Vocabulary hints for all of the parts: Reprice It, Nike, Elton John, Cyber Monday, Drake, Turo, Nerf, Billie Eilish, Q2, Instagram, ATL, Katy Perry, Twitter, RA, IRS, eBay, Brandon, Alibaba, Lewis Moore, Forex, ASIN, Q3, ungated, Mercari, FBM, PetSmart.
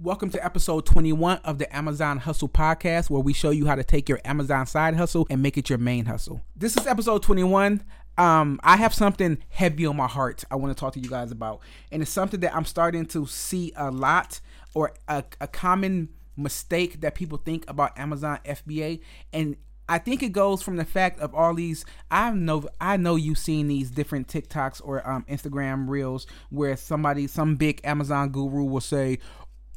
Welcome to episode 21 of the Amazon Hustle Podcast, where we show you how to take your Amazon side hustle and make it your main hustle. This is episode 21. I have something heavy on my heart I want to talk to you guys about. And it's something that I'm starting to see a lot, or a common mistake that people think about Amazon FBA. And I think it goes from the fact of all these, I know you've seen these different TikToks or Instagram reels where some big Amazon guru will say,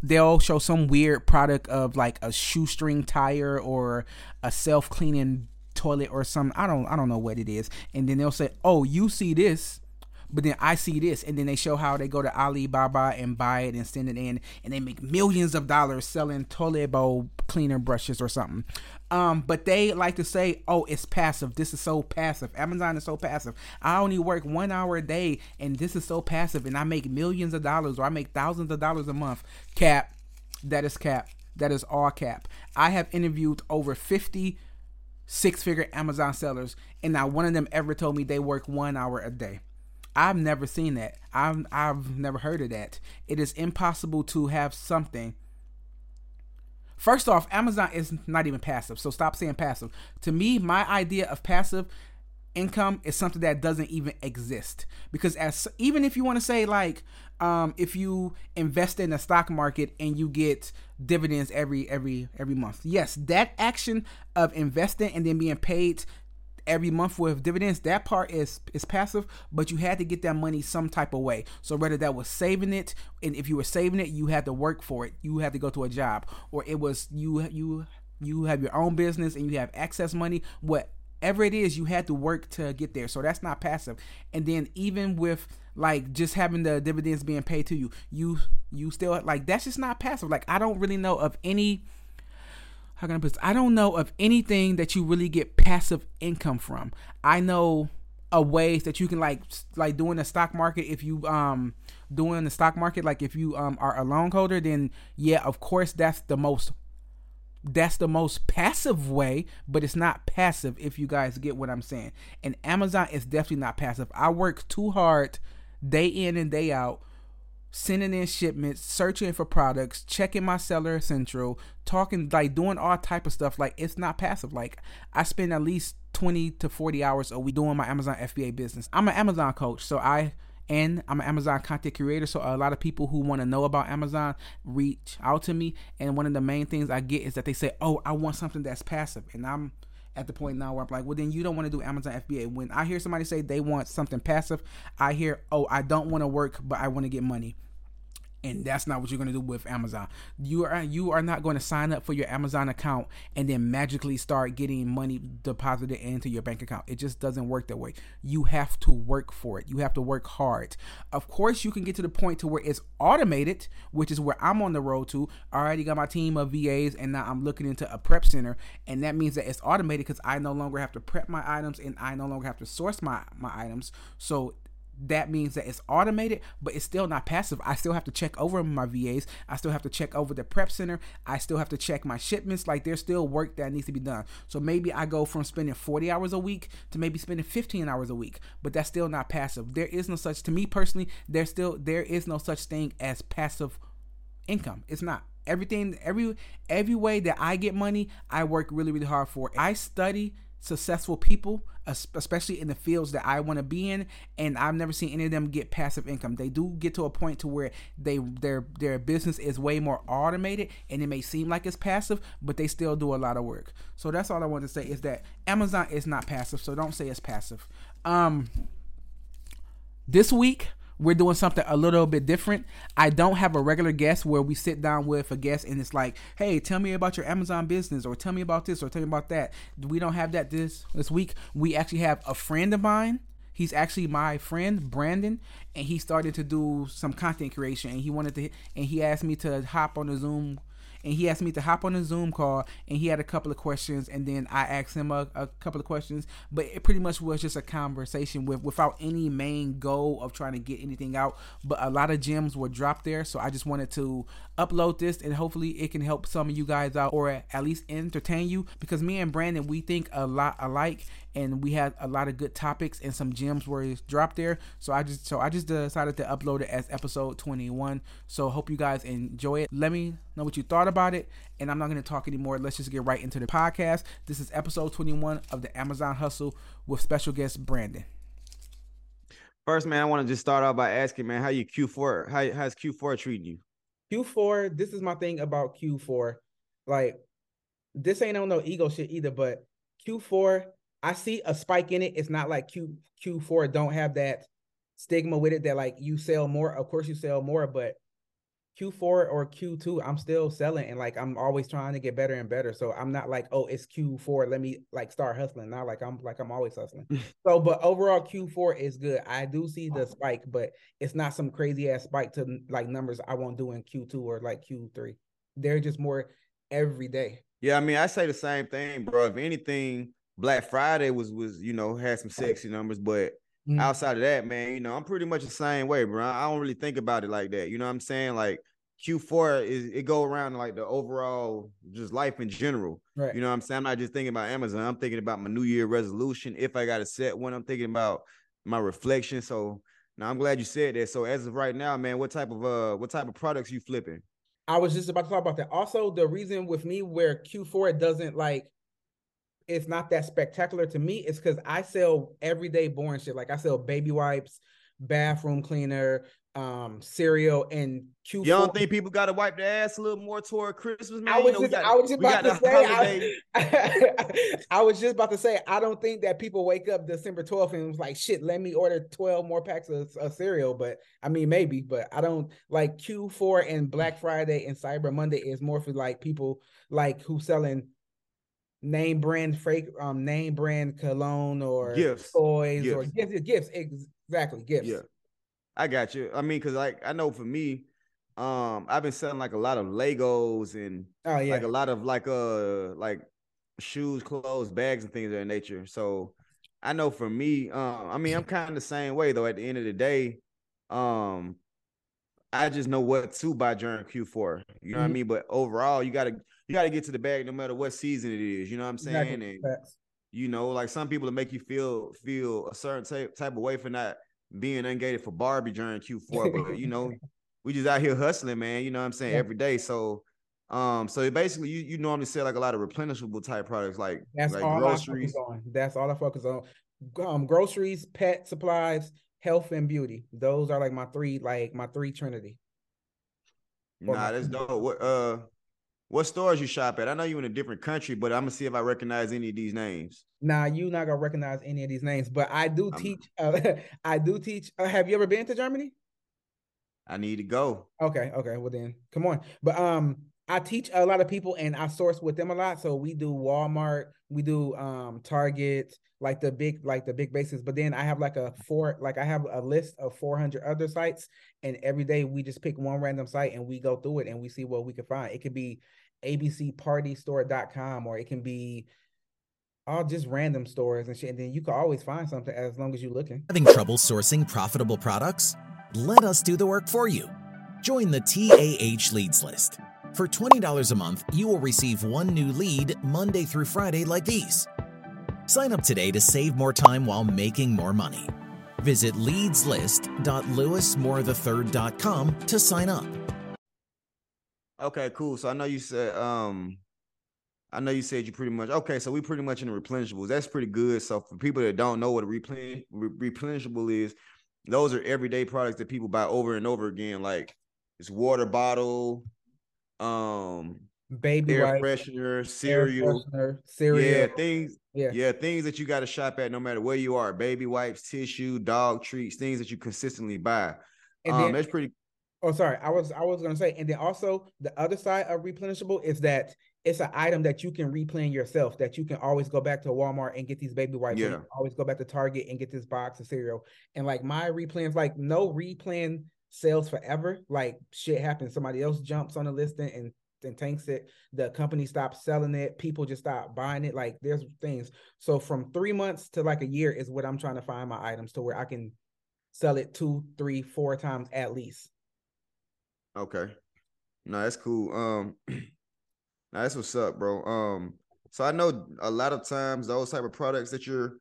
they'll show some weird product of like a shoestring tire or a self-cleaning toilet or something. I don't know what it is. And then they'll say, oh, you see this, but then I see this. And then they show how they go to Alibaba and buy it and send it in, and they make millions of dollars selling toilet bowl cleaner brushes or something. But they like to say, oh, it's passive. This is so passive. Amazon is so passive. I only work 1 hour a day, and this is so passive, and I make millions of dollars, or I make thousands of dollars a month. Cap. That is cap. That is all cap. I have interviewed over 50 six-figure Amazon sellers, and not one of them ever told me they work 1 hour a day. I've never seen that. I've never heard of that. It is impossible to have something. First off, Amazon is not even passive, so stop saying passive. To me, my idea of passive income is something that doesn't even exist. Because even if you want to say like, if you invest in the stock market and you get dividends every month, yes, that action of investing and then being paid every month with dividends, that part is passive, but you had to get that money some type of way. So whether that was saving it, and if you were saving it, you had to work for it. You had to go to a job, or it was you have your own business and you have excess money. Whatever it is, you had to work to get there. So that's not passive. And then even with like just having the dividends being paid to you, you still like, that's just not passive. Like, I don't really know of any. How can I put this? I don't know of anything that you really get passive income from. I know of ways that you can like doing the stock market. If you doing the stock market, like if you are a long holder, then yeah, of course that's the most passive way, but it's not passive, if you guys get what I'm saying. And Amazon is definitely not passive. I work too hard day in and day out, sending in shipments, searching for products, checking my Seller Central, talking, like doing all type of stuff. Like, it's not passive. Like, I spend at least 20 to 40 hours a week doing my Amazon FBA business. I'm an Amazon coach, and I'm an Amazon content creator, so a lot of people who want to know about Amazon reach out to me, and one of the main things I get is that they say, oh, I want something that's passive. And I'm at the point now where I'm like, well, then you don't want to do Amazon FBA. When I hear somebody say they want something passive, I hear, oh, I don't want to work, but I want to get money. And that's not what you're going to do with Amazon. You are not going to sign up for your Amazon account and then magically start getting money deposited into your bank account. It just doesn't work that way. You have to work for it. You have to work hard. Of course, you can get to the point to where it's automated, which is where I'm on the road to. I already got my team of VAs, and now I'm looking into a prep center. And that means that it's automated because I no longer have to prep my items, and I no longer have to source my items. So that means that it's automated, but it's still not passive. I still have to check over my VAs. I still have to check over the prep center. I still have to check my shipments. Like, there's still work that needs to be done. So maybe I go from spending 40 hours a week to maybe spending 15 hours a week, but that's still not passive. There is no such, to me personally, there is no such thing as passive income. It's not. Everything, every way that I get money, I work really, really hard for. I study successful people, especially in the fields that I want to be in, and I've never seen any of them get passive income. They do get to a point to where their business is way more automated, and it may seem like it's passive, but they still do a lot of work. So that's all I want to say, is that Amazon is not passive, so don't say it's passive. This week we're doing something a little bit different. I don't have a regular guest where we sit down with a guest and it's like, hey, tell me about your Amazon business, or tell me about this, or tell me about that. We don't have that this week. We actually have a friend of mine. He's actually my friend, Brandon, and he started to do some content creation, and he asked me to hop on the Zoom and he asked me to hop on a Zoom call, and he had a couple of questions, and then I asked him a couple of questions, but it pretty much was just a conversation without any main goal of trying to get anything out, but a lot of gems were dropped there, so I just wanted to upload this, and hopefully it can help some of you guys out, or at least entertain you, because me and Brandon, we think a lot alike, and we had a lot of good topics, and some gems were dropped there, so I just decided to upload it as episode 21, so hope you guys enjoy it. Let me know what you thought about it, and I'm not going to talk anymore. Let's just get right into the podcast. This is episode 21 of the Amazon Hustle with special guest Brandon. First, man, I want to just start out by asking, man, how's Q4 treating you? Q4, this is my thing about Q4. Like, this ain't on no ego shit either, but Q4, I see a spike in it. It's not like Q4 don't have that stigma with it that like you sell more. Of course you sell more, but Q4 or Q2, I'm still selling, and like I'm always trying to get better and better. So I'm not like, oh, it's Q4, let me like start hustling. Not like I'm always hustling. So, but overall Q4 is good. I do see the spike, but it's not some crazy ass spike to like numbers I won't do in Q2 or like Q3. They're just more every day. Yeah, I mean, I say the same thing, bro. If anything, Black Friday was had some sexy numbers, but outside of that, man, I'm pretty much the same way, bro. I don't really think about it like that. You know what I'm saying? Like Q4 go around like the overall just life in general. Right. You know what I'm saying? I'm not just thinking about Amazon. I'm thinking about my New Year resolution. If I got to set one, I'm thinking about my reflection. So now I'm glad you said that. So as of right now, man, what type of products you flipping? I was just about to talk about that. Also, the reason with me where Q4 doesn't like, it's not that spectacular to me, it's because I sell everyday boring shit. Like I sell baby wipes, bathroom cleaner, cereal, and Q4. You don't think people got to wipe their ass a little more toward Christmas, man? I was just about to say, I don't think that people wake up December 12th and was like, shit, let me order 12 more packs of cereal. But I mean, maybe, but I don't like Q4 and Black Friday and Cyber Monday is more for like people like who selling name brand cologne or gifts, toys, gifts. Or gifts. Exactly, gifts. Yeah, I got you. I mean, because like I know for me, I've been selling like a lot of Legos and like a lot of like shoes, clothes, bags, and things of that nature. So I know for me, I mean, I'm kind of the same way though. At the end of the day, I just know what to buy during Q4. You know what I mean? But overall, you gotta get to the bag no matter what season it is. You know what I'm saying? And like some people will make you feel a certain type of way for not being ungated for Barbie during Q4. But we just out here hustling, man. You know what I'm saying? Yeah. Every day. So so basically you normally sell like a lot of replenishable type products, like groceries. That's all I focus on. Groceries, pet supplies, health and beauty. Those are like my three trinity. Nah, that's dope. What stores you shop at? I know you in a different country, but I'm gonna see if I recognize any of these names. Nah, you not gonna recognize any of these names, but I do teach. Have you ever been to Germany? I need to go. Okay. Well then, come on. But I teach a lot of people, and I source with them a lot. So we do Walmart, we do Target. Like the big bases, but then I have a list of 400 other sites, and every day we just pick one random site and we go through it and we see what we can find. It could be abcpartystore.com, or it can be all just random stores and shit. And then you can always find something as long as you're looking. Having trouble sourcing profitable products? Let us do the work for you. Join the TAH Leads List. For $20 a month, you will receive one new lead Monday through Friday like these. Sign up today to save more time while making more money. Visit leadslist.lewismoorethe3rd.com to sign up. Okay, cool. So I know you said you pretty much, okay, so we pretty much in the replenishables. That's pretty good. So for people that don't know what a replenishable is, those are everyday products that people buy over and over again. Like it's water bottle, baby air freshener, cereal. Things that you got to shop at no matter where you are. Baby wipes, tissue, dog treats, things that you consistently buy. And then, that's pretty. Oh, sorry. I was going to say, and then also the other side of replenishable is that it's an item that you can replenish yourself, that you can always go back to Walmart and get these baby wipes. Yeah. You can always go back to Target and get this box of cereal. And like my replans, like no replan sales forever. Like shit happens. Somebody else jumps on the listing and and tanks it. The company stops selling it. People just stop buying it. Like, there's things. So from 3 months to like a year is what I'm trying to find my items to where I can sell it 2, 3, 4 times at least. Okay. No, that's cool. That's what's up, bro. So I know a lot of times those type of products that you're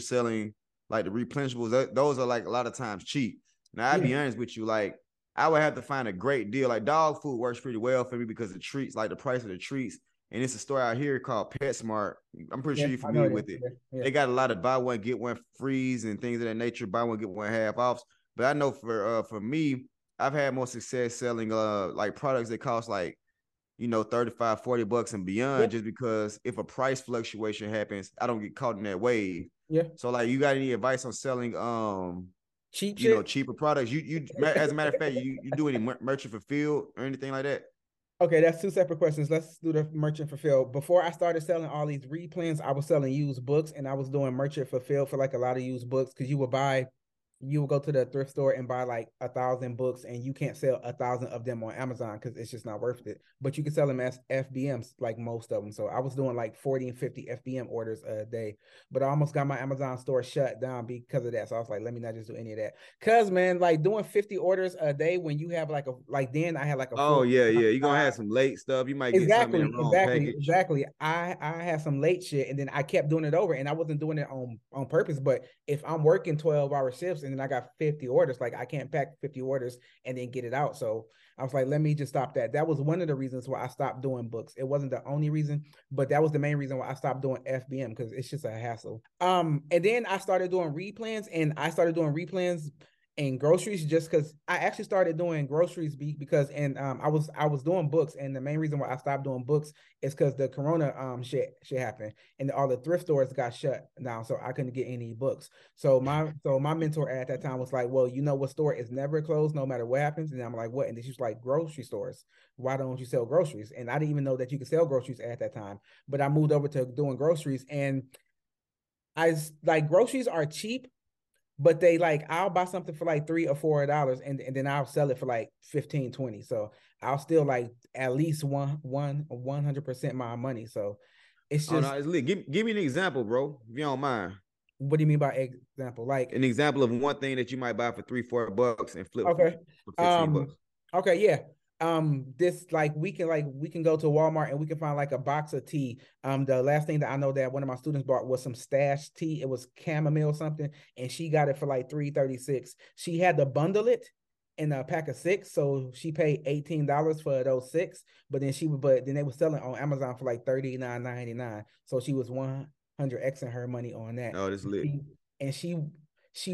selling, like the replenishables, those are like a lot of times cheap. Now, I'll be honest with you, like, I would have to find a great deal. Like, dog food works pretty well for me because the treats, like the price of the treats. And it's a store out here called PetSmart. I'm pretty sure you're familiar with it. Yeah. They got a lot of buy one, get one frees and things of that nature, buy one, get one half offs. But I know for me, I've had more success selling like products that cost like, you know, $35, $40 and beyond, just because if a price fluctuation happens, I don't get caught in that wave. Yeah. So like, you got any advice on selling cheap, cheaper products? You as a matter of fact, you do any merchant fulfilled or anything like that? Okay, that's two separate questions. Let's do the merchant fulfilled. Before I started selling all these replans, I was selling used books, and I was doing merchant fulfilled for like a lot of used books, because you would go to the thrift store and buy like 1,000 books, and you can't sell 1,000 of them on Amazon because it's just not worth it. But you can sell them as FBMs, like most of them. So I was doing like 40 and 50 FBM orders a day, but I almost got my Amazon store shut down because of that. So I was like, let me not just do any of that. Cause man, like doing 50 orders a day when you have like then I had like a you're gonna have some late stuff. You might get something in the wrong package. Exactly. I had some late shit, and then I kept doing it over, and I wasn't doing it on purpose. But if I'm working 12-hour shifts and then I got 50 orders, like I can't pack 50 orders and then get it out. So I was like, let me just stop that. That was one of the reasons why I stopped doing books. It wasn't the only reason, but that was the main reason why I stopped doing FBM, because it's just a hassle. And then I started doing replans, and I started doing replans and groceries just because I actually started doing groceries because I was doing books, and the main reason why I stopped doing books is because the corona shit happened, and all the thrift stores got shut down, so I couldn't get any books. So my mentor at that time was like, well, you know what store is never closed no matter what happens? And I'm like, what? And she was like, grocery stores. Why don't you sell groceries? And I didn't even know that you could sell groceries at that time, but I moved over to doing groceries, and I like, groceries are cheap. But they like, I'll buy something for like $3 or $4, and then I'll sell it for like 15, 20. So I'll still like at least 100% my money. So it's just, it's lit. Give me an example, bro, if you don't mind. What do you mean by example? Like an example of one thing that you might buy for $3, $4 and flip for $15. Okay, yeah. This, like, we can go to Walmart and we can find like a box of tea. The last thing that I know that one of my students bought was some stash tea. It was chamomile something, and she got it for like $3.36. She had to bundle it in a pack of 6, so she paid $18 for those 6. But then they were selling on Amazon for like $39.99. So she was 100xing her money on that. Oh, that's lit. And she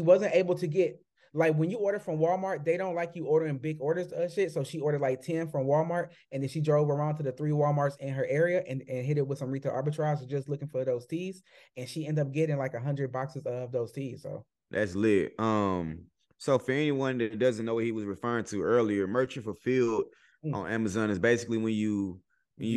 wasn't able to get. Like, when you order from Walmart, they don't like you ordering big orders of shit. So she ordered like 10 from Walmart, and then she drove around to the 3 Walmarts in her area and hit it with some retail arbitrage, just looking for those teas. And she ended up getting like 100 boxes of those teas. So that's lit. So for anyone that doesn't know what he was referring to earlier, merchant fulfilled on Amazon is basically when you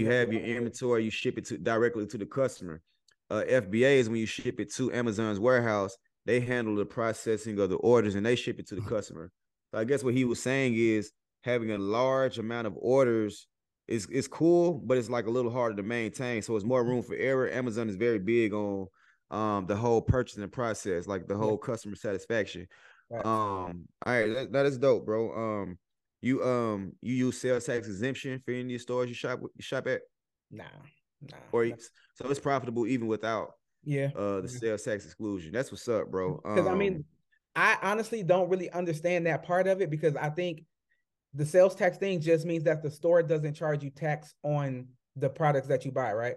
have your inventory, you ship it directly to the customer. FBA is when you ship it to Amazon's warehouse. They handle the processing of the orders and they ship it to the customer. So I guess what he was saying is having a large amount of orders is cool, but it's like a little harder to maintain. So it's more room for error. Amazon is very big on the whole purchasing process, like the whole customer satisfaction. Right. All right, that is dope, bro. You use sales tax exemption for any of your stores you shop at? Nah. So it's profitable even without. The sales tax exclusion. That's what's up, bro. Because I mean, I honestly don't really understand that part of it, because I think the sales tax thing just means that the store doesn't charge you tax on the products that you buy, right?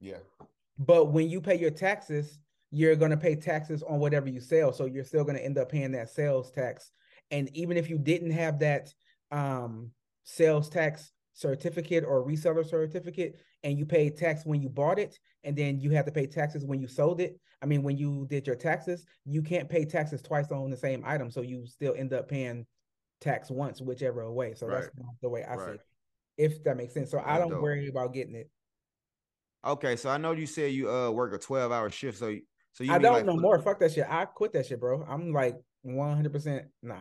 Yeah. But when you pay your taxes, you're going to pay taxes on whatever you sell. So you're still going to end up paying that sales tax. And even if you didn't have that sales tax certificate or reseller certificate, and you paid tax when you bought it, and then you had to pay taxes when you sold it. I mean, when you did your taxes, you can't pay taxes twice on the same item, so you still end up paying tax once, whichever way. So that's the way I see it, if that makes sense. So I don't worry about getting it. Okay, so I know you said you work a 12-hour shift, so you I don't like, no more. Fuck that shit. I quit that shit, bro. I'm like 100%. Nah.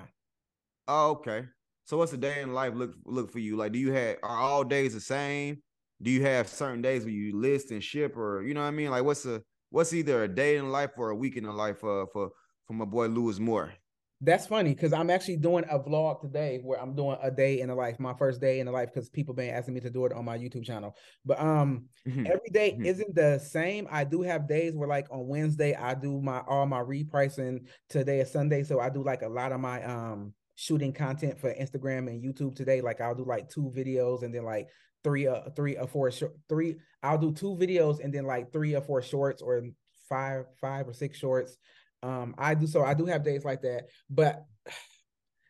Oh, okay. So what's a day in life look for you? Like, do you have, are all days the same? Do you have certain days where you list and ship, or, you know what I mean? Like, what's either a day in life or a week in the life for my boy Lewis Moore? That's funny, because I'm actually doing a vlog today where I'm doing a day in the life, my first day in the life, because people been asking me to do it on my YouTube channel. But every day isn't the same. I do have days where, like, on Wednesday, I do all my repricing. Today is Sunday, so I do like a lot of my shooting content for Instagram and YouTube today. Like, I'll do like 2 videos and then like three or four. I'll do 2 videos and then like 3 or 4 shorts, or five or six shorts. I do have days like that, but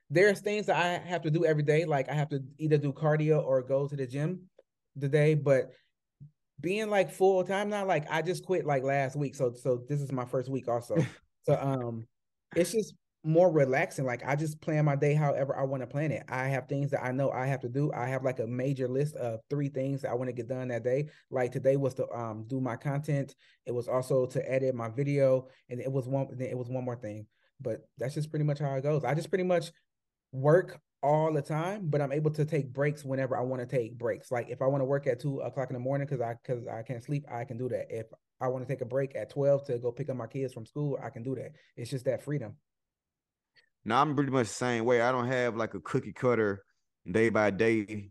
there's things that I have to do every day. Like, I have to either do cardio or go to the gym today, but being like full time now, like, I just quit like last week. So this is my first week also. So, it's just more relaxing. Like, I just plan my day however I want to plan it. I have things that I know I have to do. I have like a major list of 3 things that I want to get done that day. Like, today was to do my content. It was also to edit my video, and it was one more thing. But that's just pretty much how it goes. I just pretty much work all the time, but I'm able to take breaks whenever I want to take breaks. Like, if I want to work at 2 o'clock in the morning because I can't sleep, I can do that. If I want to take a break at 12 to go pick up my kids from school, I can do that. It's just that freedom. Now, I'm pretty much the same way. I don't have like a cookie cutter day by day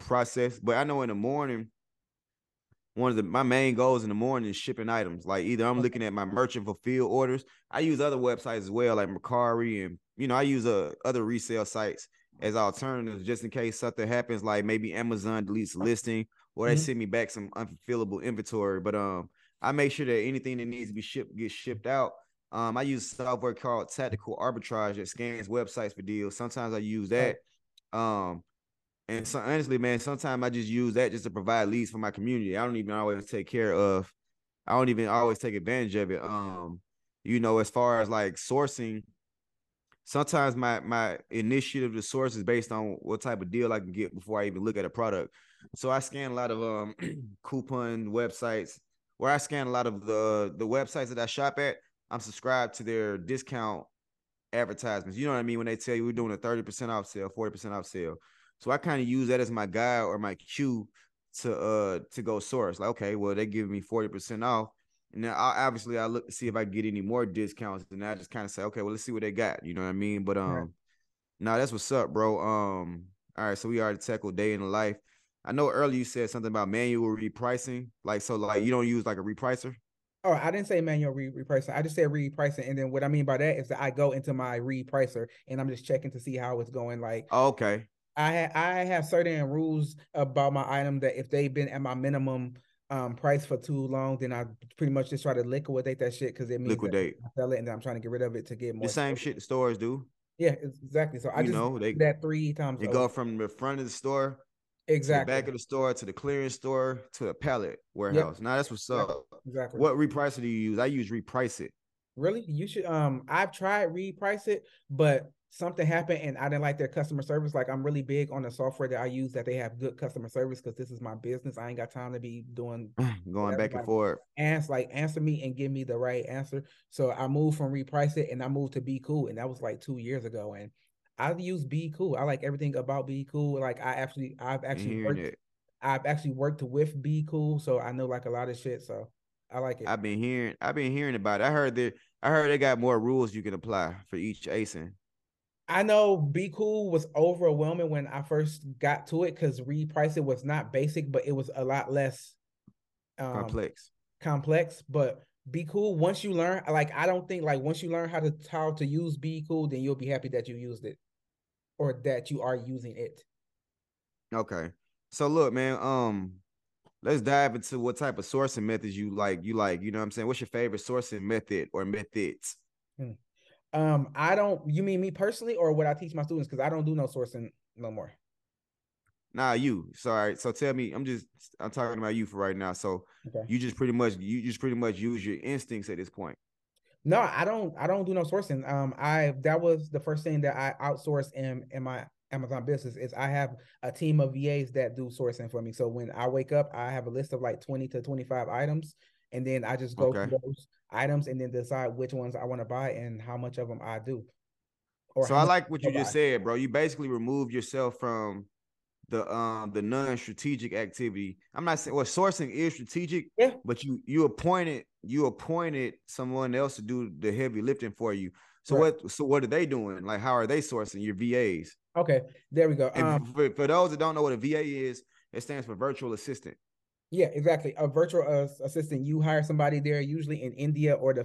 process, but I know in the morning, my main goals in the morning is shipping items. Like, either I'm looking at my merchant fulfill orders. I use other websites as well, like Mercari, and, you know, I use other resale sites as alternatives just in case something happens, like maybe Amazon deletes a listing or they send me back some unfulfillable inventory. But I make sure that anything that needs to be shipped gets shipped out. I use software called Tactical Arbitrage that scans websites for deals. Sometimes I use that. And so, honestly, man, sometimes I just use that just to provide leads for my community. I don't even always take advantage of it. You know, as far as like sourcing, sometimes my initiative to source is based on what type of deal I can get before I even look at a product. So I scan a lot of coupon websites, where I scan a lot of the websites that I shop at. I'm subscribed to their discount advertisements. You know what I mean? When they tell you we're doing a 30% off sale, 40% off sale. So I kind of use that as my guide or my cue to go source. Like, okay, well, they give me 40% off. And now obviously I look to see if I can get any more discounts. And I just kind of say, okay, well, let's see what they got. You know what I mean? But Nah, that's what's up, bro. All right, so we already tackled day in the life. I know earlier you said something about manual repricing. Like you don't use like a repricer? Oh, I didn't say manual repricing. I just said repricing. And then what I mean by that is that I go into my repricer and I'm just checking to see how it's going. Like, okay, I have certain rules about my item that if they've been at my minimum price for too long, then I pretty much just try to liquidate that shit, because it means liquidate. I sell it and then I'm trying to get rid of it to get more. The same shit the stores do. Yeah, exactly. So I just do that 3 times. You go from the front of the store, exactly, to the back of the store, to the clearance store, to a pallet warehouse. Yep. Now that's what's up. Exactly. What repricer do you use? I use Reprice It. Really? You should. I've tried Reprice It, but something happened and I didn't like their customer service. Like, I'm really big on the software that I use that they have good customer service, because this is my business. I ain't got time to be going back and forth. Answer me and give me the right answer. So I moved from Reprice It and I moved to BQool, and that was like 2 years ago. And I use BQool. I like everything about BQool. Like, I've actually worked with BQool, so I know like a lot of shit. So I like it. I've been hearing about it. I heard they got more rules you can apply for each ASIN. I know BQool was overwhelming when I first got to it, because Reprice It was not basic, but it was a lot less complex. But BQool, once you learn, like, I don't think, like, once you learn how to use BQool, then you'll be happy that you used it, or that you are using it. Okay, so look, man, let's dive into what type of sourcing methods you like. You know what I'm saying? What's your favorite sourcing method or methods? You mean me personally, or what I teach my students? Because I don't do no sourcing no more. Nah, you. Sorry. So tell me, I'm talking about you for right now. So okay. You just pretty much use your instincts at this point. No, I don't do no sourcing. That was the first thing that I outsourced in my Amazon business, is I have a team of VAs that do sourcing for me. So when I wake up, I have a list of like 20 to 25 items. And then I just go through those items and then decide which ones I want to buy and how much of them I do. So I like what you just said, bro. You basically remove yourself from the non-strategic activity. I'm not saying, well, sourcing is strategic, yeah, but you appointed someone else to do the heavy lifting for you. So right. what are they doing? Like, how are they sourcing your VAs? Okay, there we go. For those that don't know what a VA is, it stands for virtual assistant. Yeah, exactly. A virtual assistant. You hire somebody there, usually in India or the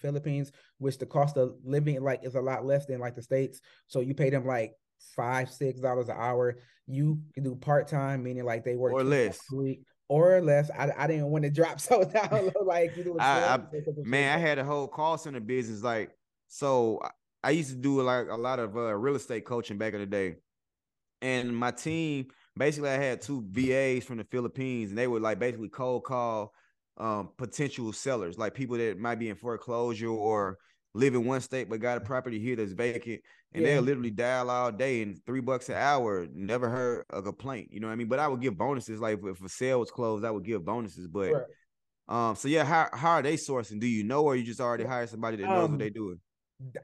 Philippines, which the cost of living like is a lot less than like the States. So you pay them like $5-6 an hour. You can do part time, meaning like they work or less. Or less. I didn't want to drop so down low. Like you do. I had a whole call center business. Like, so I used to do like a lot of real estate coaching back in the day, and my team. Basically, I had two VAs from the Philippines, and they would like basically cold call potential sellers, like people that might be in foreclosure or live in one state but got a property here that's vacant, and yeah. They'll literally dial all day and $3 an hour. Never heard a complaint, you know what I mean? But I would give bonuses, like if a sale was closed, I would give bonuses. But right. So yeah, how are they sourcing? Do you know, or you just already hired somebody that knows what they're doing?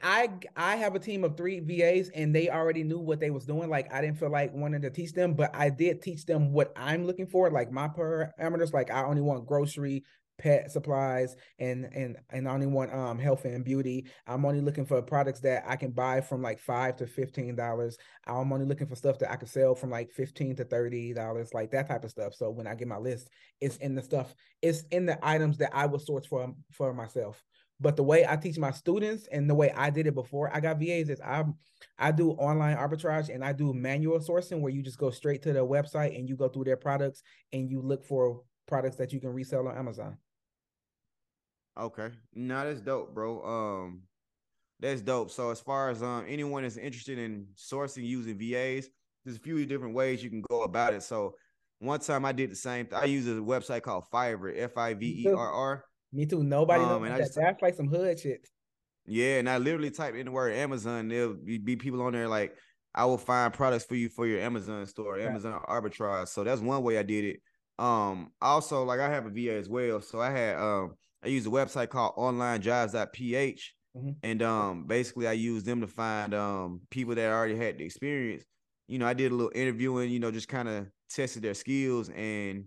I have a team of 3 VAs and they already knew what they was doing. Like I didn't feel like wanting to teach them, but I did teach them what I'm looking for, like my parameters. Like I only want grocery, pet supplies, and I only want health and beauty. I'm only looking for products that I can buy from like $5 to $15. I'm only looking for stuff that I can sell from like $15 to $30, like that type of stuff. So when I get my list, it's in the items that I will source for myself. But the way I teach my students and the way I did it before I got VAs is I do online arbitrage and I do manual sourcing, where you just go straight to their website and you go through their products and you look for products that you can resell on Amazon. Okay. No, that's dope, bro. That's dope. So as far as anyone that's interested in sourcing using VAs, there's a few different ways you can go about it. So one time I did the same thing. I used a website called Fiverr, Fiverr. Me too. Nobody knows that. That's like some hood shit. Yeah, and I literally typed in the word Amazon. There'll be people on there like, I will find products for you for your Amazon store, right. Amazon arbitrage. So that's one way I did it. Also, like I have a VA as well. So I had I used a website called OnlineJobs.ph, mm-hmm. and basically I used them to find people that already had the experience. You know, I did a little interviewing. You know, just kind of tested their skills and.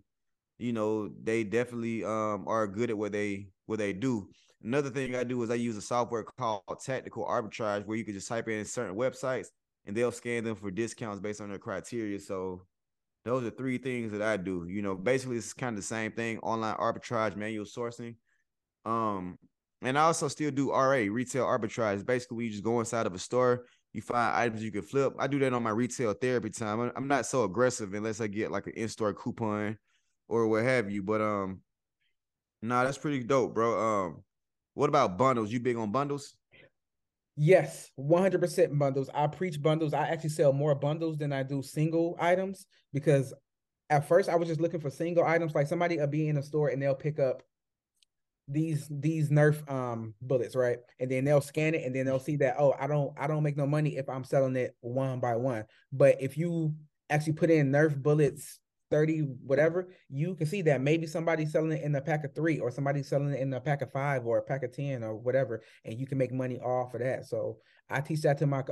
You know, they definitely are good at what they do. Another thing I do is I use a software called Tactical Arbitrage, where you can just type in certain websites and they'll scan them for discounts based on their criteria. So those are 3 things that I do. You know, basically it's kind of the same thing: online arbitrage, manual sourcing, and I also still do RA, retail arbitrage. Basically, where you just go inside of a store, you find items you can flip. I do that on my retail therapy time. I'm not so aggressive unless I get like an in-store coupon. Or what have you, but nah, that's pretty dope, bro. What about bundles? You big on bundles? Yes, 100% bundles. I preach bundles. I actually sell more bundles than I do single items, because at first I was just looking for single items. Like somebody will be in a store and they'll pick up these Nerf bullets, right? And then they'll scan it and then they'll see that, oh, I don't make no money if I'm selling it one by one. But if you actually put in Nerf bullets 30, whatever, you can see that maybe somebody's selling it in a pack of 3, or somebody's selling it in a pack of 5 or a pack of 10 or whatever, and you can make money off of that. So I teach that to my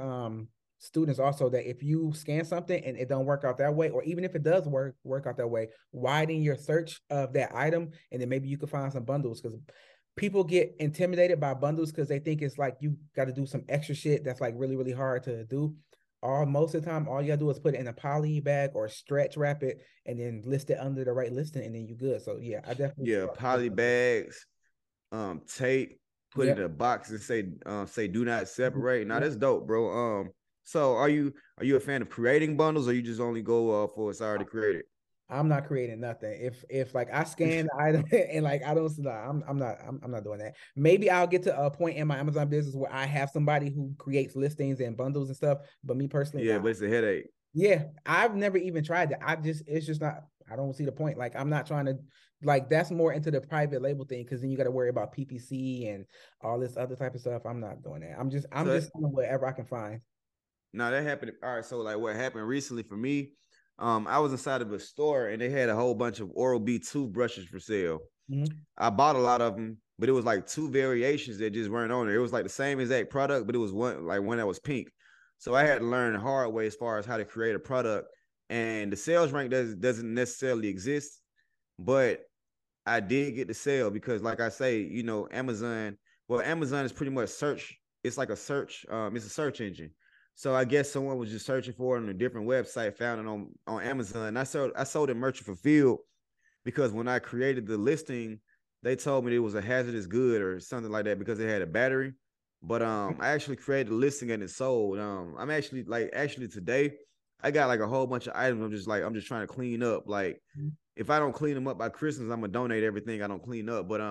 students also, that if you scan something and it don't work out that way, or even if it does work out that way, widen your search of that item, and then maybe you can find some bundles, because people get intimidated by bundles because they think it's like you got to do some extra shit that's like really, really hard to do. Most of the time, all you gotta do is put it in a poly bag or stretch wrap it and then list it under the right listing, and then you good. So yeah, I definitely poly bags, tape, put it in a box and say do not separate. Now that's dope, bro. So are you a fan of creating bundles, or you just only go for it's already created? I'm not creating nothing. If like I scan the item and like I don't, I'm not doing that. Maybe I'll get to a point in my Amazon business where I have somebody who creates listings and bundles and stuff. But me personally, but it's a headache. Yeah, I've never even tried that. It's just not. I don't see the point. Like I'm not trying to. Like that's more into the private label thing, because then you got to worry about PPC and all this other type of stuff. I'm not doing that. I'm just doing whatever I can find. No, that happened. All right, so like what happened recently for me. I was inside of a store and they had a whole bunch of Oral-B toothbrushes for sale. Mm-hmm. I bought a lot of them, but it was like two variations that just weren't on there. It was like the same exact product, but it was one that was pink. So I had to learn the hard way as far as how to create a product. And the sales rank doesn't necessarily exist, but I did get the sale because, like I say, you know, Amazon is pretty much search. It's like a search. It's a search engine. So I guess someone was just searching for it on a different website, found it on Amazon. And I sold it merchant fulfilled because when I created the listing, they told me it was a hazardous good or something like that because it had a battery. But I actually created a listing and it sold. I'm actually today, I got like a whole bunch of items. I'm just trying to clean up. Like if I don't clean them up by Christmas, I'm gonna donate everything I don't clean up. But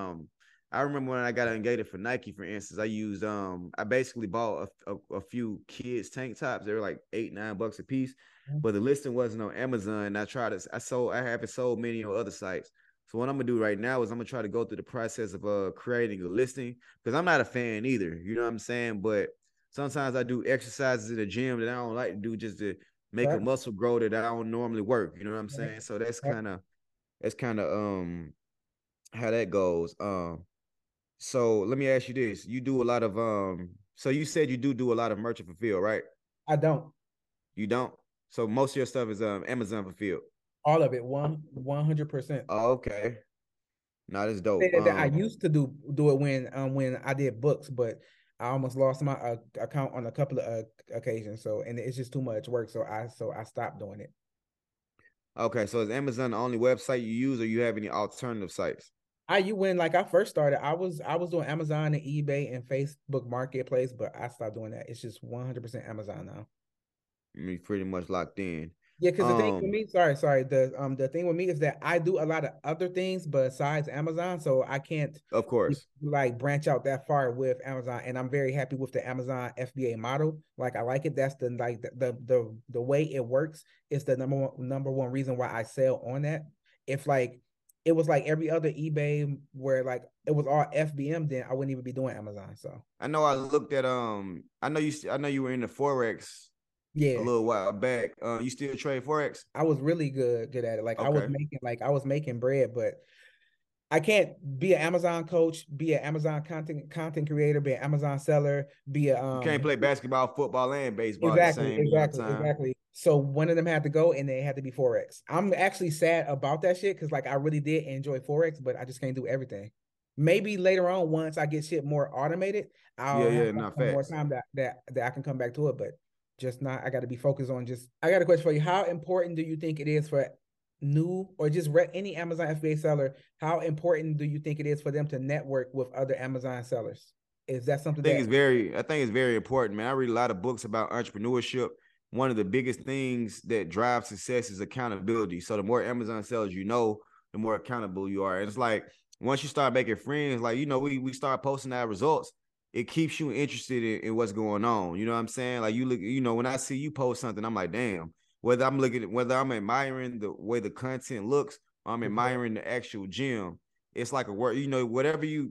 I remember when I got engaged for Nike, for instance, I used I basically bought a few kids tank tops. They were like $8-9 a piece, but the listing wasn't on Amazon. I haven't sold many on other sites. So what I'm gonna do right now is I'm gonna try to go through the process of creating a listing because I'm not a fan either. You know what I'm saying? But sometimes I do exercises in the gym that I don't like to do just to make a muscle grow that I don't normally work. You know what I'm saying? So that's kind of how that goes. So let me ask you this: you do a lot of So you said you do a lot of merchant fulfill, right? I don't. You don't. So most of your stuff is Amazon fulfilled. All of it, 100%. Oh, okay. No, that's dope. I used to do it when I did books, but I almost lost my account on a couple of occasions. So, and it's just too much work. So I stopped doing it. Okay, so is Amazon the only website you use, or you have any alternative sites? When I first started, I was doing Amazon and eBay and Facebook Marketplace, but I stopped doing that. It's just 100% Amazon now. You're pretty much locked in. Yeah, because the thing with me, sorry, the thing with me is that I do a lot of other things besides Amazon, so I can't, of course, branch out that far with Amazon. And I'm very happy with the Amazon FBA model. I like it. That's the way it works. It's the number one reason why I sell on that. If it was like every other eBay where it was all FBM, then I wouldn't even be doing Amazon. So I know I looked at I know you were in the Forex. Yeah, a little while back. You still trade Forex? I was really good at it. Okay. I was making bread, but I can't be an Amazon coach, be an Amazon content creator, be an Amazon seller, be a you can't play basketball, football, and baseball. Exactly. So one of them had to go, and they had to be Forex. I'm actually sad about that shit because I really did enjoy Forex, but I just can't do everything. Maybe later on, once I get shit more automated, I'll have more time that I can come back to it, but. Just not, I got to be focused on just, I got a question for you. How important do you think it is for new or just any Amazon FBA seller? How important do you think it is for them to network with other Amazon sellers? Is that something I think it's very important, man. I read a lot of books about entrepreneurship. One of the biggest things that drives success is accountability. So the more Amazon sellers you know, the more accountable you are. And it's once you start making friends, we start posting our results. It keeps you interested in what's going on. You know what I'm saying? You look, when I see you post something, I'm like, damn, whether I'm admiring the way the content looks, or I'm admiring the actual gym. It's like a work, whatever you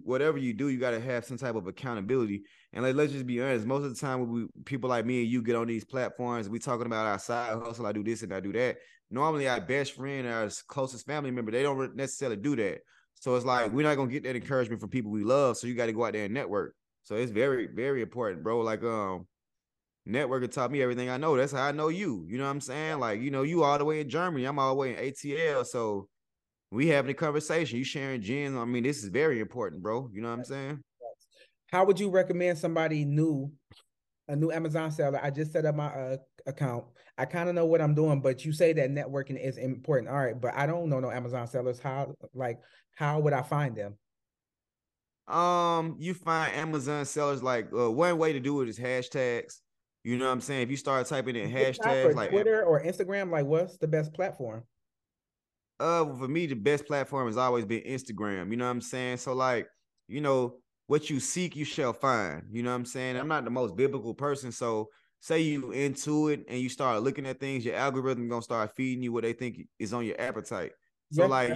do, you got to have some type of accountability. And let's just be honest. Most of the time people like me and you get on these platforms, we talking about our side hustle. I do this and I do that. Normally our best friend, our closest family member, they don't necessarily do that. So it's we're not going to get that encouragement from people we love. So you got to go out there and network. So it's very, very important, bro. Networking taught me everything I know. That's how I know you. You know what I'm saying? You all the way in Germany. I'm all the way in ATL. So we having a conversation. You sharing gins. This is very important, bro. You know what I'm saying? How would you recommend somebody new, a new Amazon seller? I just set up my account. I kind of know what I'm doing, but you say that networking is important. All right, but I don't know no Amazon sellers. How would I find them? You find Amazon sellers one way to do it is hashtags. You know what I'm saying? If you start typing in hashtags Twitter or Instagram, what's the best platform? For me, the best platform has always been Instagram. You know what I'm saying? So what you seek, you shall find. You know what I'm saying? I'm not the most biblical person, so say you into it and you start looking at things, your algorithm gonna start feeding you what they think is on your appetite. So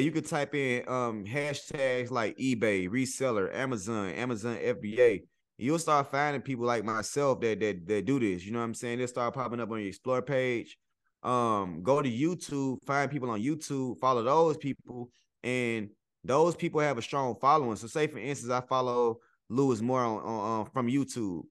you could type in hashtags like eBay, reseller, Amazon FBA. You'll start finding people like myself that do this. You know what I'm saying? They'll start popping up on your explore page. Go to YouTube, find people on YouTube, follow those people, and those people have a strong following. So say, for instance, I follow Lewis Moore on from YouTube.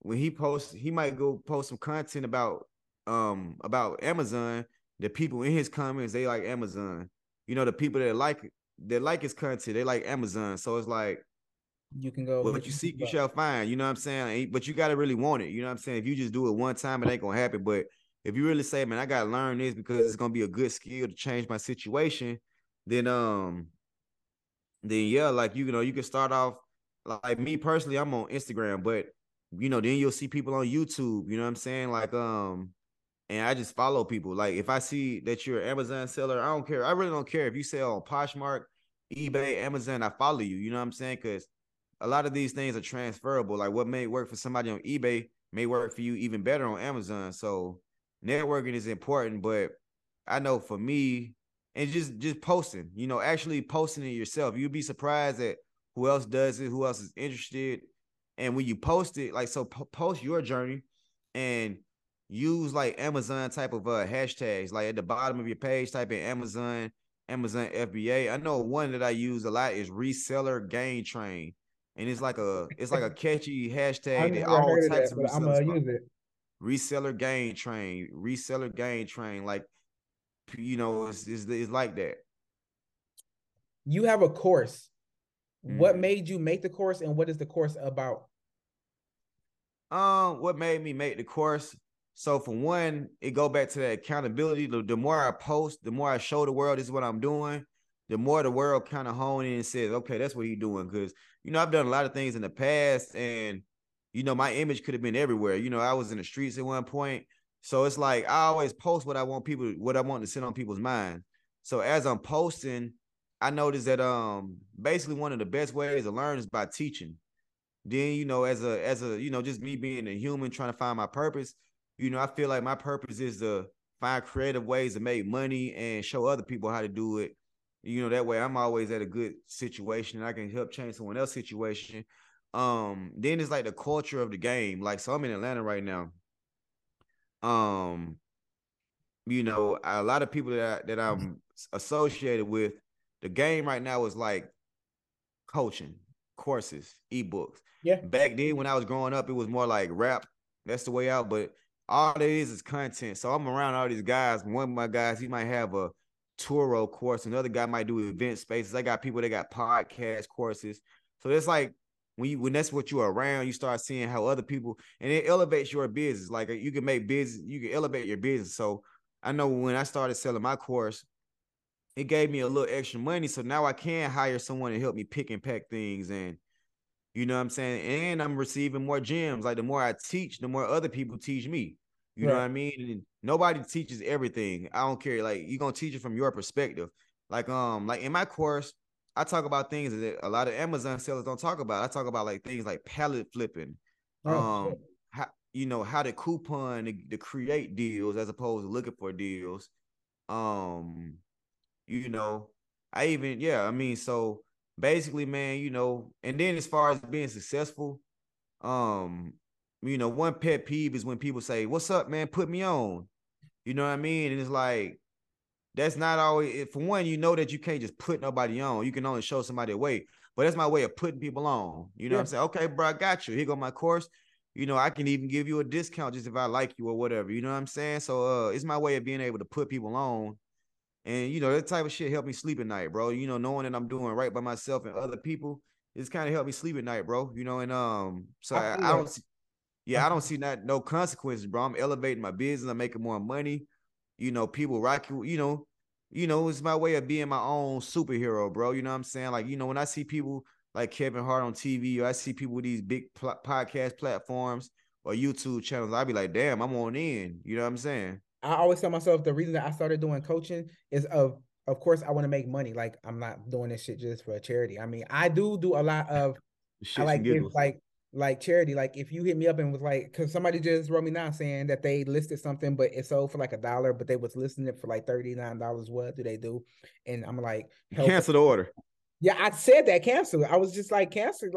When he posts, he might go post some content about Amazon. The people in his comments, they like Amazon. You know, the people that like his content, they like Amazon. So it's like, you can go, what you seek, you shall find. You know what I'm saying? But you got to really want it. You know what I'm saying? If you just do it one time, it ain't going to happen. But if you really say, man, I got to learn this because it's going to be a good skill to change my situation, then yeah, like, you know, you can start off like me personally, I'm on Instagram, but you know, then you'll see people on YouTube, you know what I'm saying? Like, and I just follow people. Like, if I see that you're an Amazon seller, I don't care. I really don't care if you sell on Poshmark, eBay, Amazon, I follow you, you know what I'm saying? Because a lot of these things are transferable. Like, what may work for somebody on eBay may work for you even better on Amazon. So networking is important, but I know for me, and just posting, you know, actually posting it yourself. You'd be surprised at who else does it, who else is interested. And when you post it, like, so post your journey and use like Amazon type of hashtags, like at the bottom of your page, type in Amazon FBA. I know one that I use a lot is Reseller Gain Train. And it's like a catchy hashtag that all types of resellers. Reseller Gain Train. Like, you know, it's like that. You have a course. What made you make the course, and what is the course about? What made me make the course? So for one, it go back to that accountability. The more I post, the more I show the world this is what I'm doing, the more the world kind of hone in and says, okay, that's what he's doing. Because, you know, I've done a lot of things in the past, and, you know, my image could have been everywhere. You know, I was in the streets at one point. So it's like, I always post what I want to sit on people's mind. So as I'm posting, I noticed that basically one of the best ways to learn is by teaching. Then, you know, as a, you know, just me being a human trying to find my purpose, you know, I feel like my purpose is to find creative ways to make money and show other people how to do it. You know, that way I'm always at a good situation and I can help change someone else's situation. Then it's like the culture of the game. Like, so I'm in Atlanta right now. You know, a lot of people that I'm associated with, the game right now is like coaching, courses, ebooks. Yeah. Back then when I was growing up, it was more like rap. That's the way out. But all it is content. So I'm around all these guys. One of my guys, he might have a Turo course. Another guy might do event spaces. I got people that got podcast courses. So it's like when that's what you're around, you start seeing how other people, and it elevates your business. Like, you can elevate your business. So I know when I started selling my course, it gave me a little extra money. So now I can hire someone to help me pick and pack things. And you know what I'm saying? And I'm receiving more gems. Like, the more I teach, the more other people teach me. You know what I mean? And nobody teaches everything. I don't care. Like, you're going to teach it from your perspective. Like in my course, I talk about things that a lot of Amazon sellers don't talk about. I talk about like things like pallet flipping, how to coupon to create deals as opposed to looking for deals. You know, so basically, man, you know, and then as far as being successful, you know, one pet peeve is when people say, what's up, man, put me on, you know what I mean? And it's like, that's not always, for one, you know that you can't just put nobody on, you can only show somebody a way, but that's my way of putting people on, you know what I'm saying? Okay, bro, I got you, here go my course, you know, I can even give you a discount just if I like you or whatever, you know what I'm saying? So it's my way of being able to put people on. And, you know, that type of shit helped me sleep at night, bro. You know, knowing that I'm doing right by myself and other people, it's kind of helped me sleep at night, bro. You know, and so I don't see no consequences, bro. I'm elevating my business. I'm making more money. You know, people rock you, you know, it's my way of being my own superhero, bro. You know what I'm saying? Like, you know, when I see people like Kevin Hart on TV, or I see people with these big podcast platforms or YouTube channels, I'd be like, damn, I'm on in. You know what I'm saying? I always tell myself the reason that I started doing coaching is of course, I want to make money. Like, I'm not doing this shit just for a charity. I mean, I do a lot of like charity. Like, if you hit me up and was like, because somebody just wrote me now saying that they listed something, but it sold for like $1, but they was listing it for like $39. What do they do? And I'm like, cancel the order. Yeah, I said that cancel it. I was just like cancel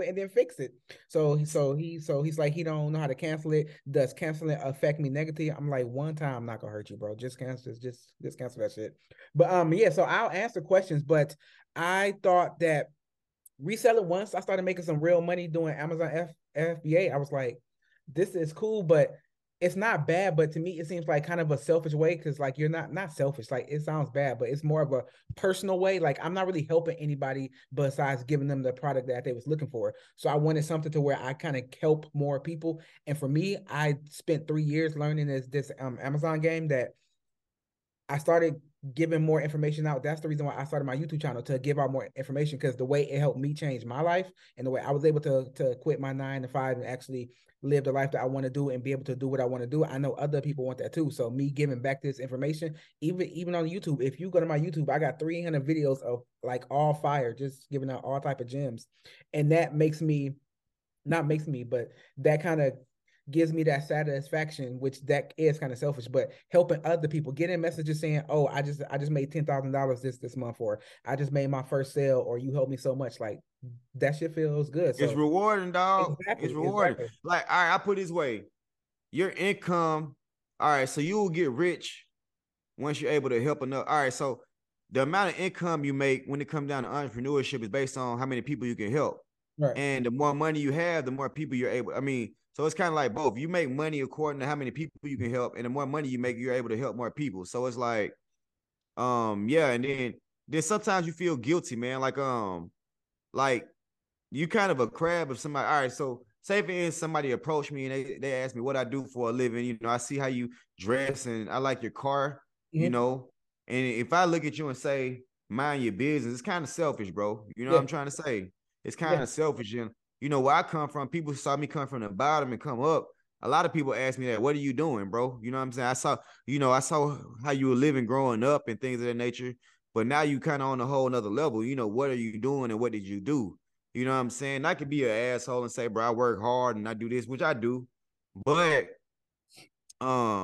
it and then fix it. So he's like, he don't know how to cancel it. Does canceling affect me negatively? I'm like, one time I'm not gonna hurt you, bro. Just cancel this, just cancel that shit. But yeah, so I'll answer questions, but I thought that reselling, once I started making some real money doing Amazon FBA, I was like, this is cool, but it's not bad. But to me, it seems like kind of a selfish way, because like you're not selfish. Like it sounds bad, but it's more of a personal way. Like I'm not really helping anybody besides giving them the product that they was looking for. So I wanted something to where I kind of help more people. And for me, I spent 3 years learning this Amazon game that I started giving more information out. That's the reason why I started my YouTube channel, to give out more information, because the way it helped me change my life and the way I was able to quit my 9-to-5 and actually live the life that I want to do and be able to do what I want to do. I know other people want that too. So me giving back this information, even on YouTube, if you go to my YouTube, I got 300 videos of like all fire, just giving out all type of gems. And that but that kind of gives me that satisfaction, which that is kind of selfish, but helping other people, getting messages saying, oh, I just made $10,000 this month, or I just made my first sale, or you helped me so much. Like that shit feels good. So, it's rewarding, dog. Exactly, it's rewarding. Exactly. Like, all right, I put it this way, your income. All right. So you will get rich once you're able to help enough. All right. So the amount of income you make when it comes down to entrepreneurship is based on how many people you can help. Right. And the more money you have, the more people you're able. I mean, so it's kind of like both. You make money according to how many people you can help, and the more money you make, you're able to help more people. So it's like, yeah. And then sometimes you feel guilty, man. Like you kind of a crab of somebody. All right, so say for instance, somebody approached me and they asked me what I do for a living. You know, I see how you dress and I like your car. Mm-hmm. You know, and if I look at you and say, mind your business, it's kind of selfish, bro. You know what I'm trying to say? It's kind of selfish. And you know, where I come from, people saw me come from the bottom and come up. A lot of people ask me that, what are you doing, bro? You know what I'm saying? I saw how you were living growing up and things of that nature. But now you kind of on a whole nother level. You know, what are you doing and what did you do? You know what I'm saying? I could be an asshole and say, bro, I work hard and I do this, which I do. But I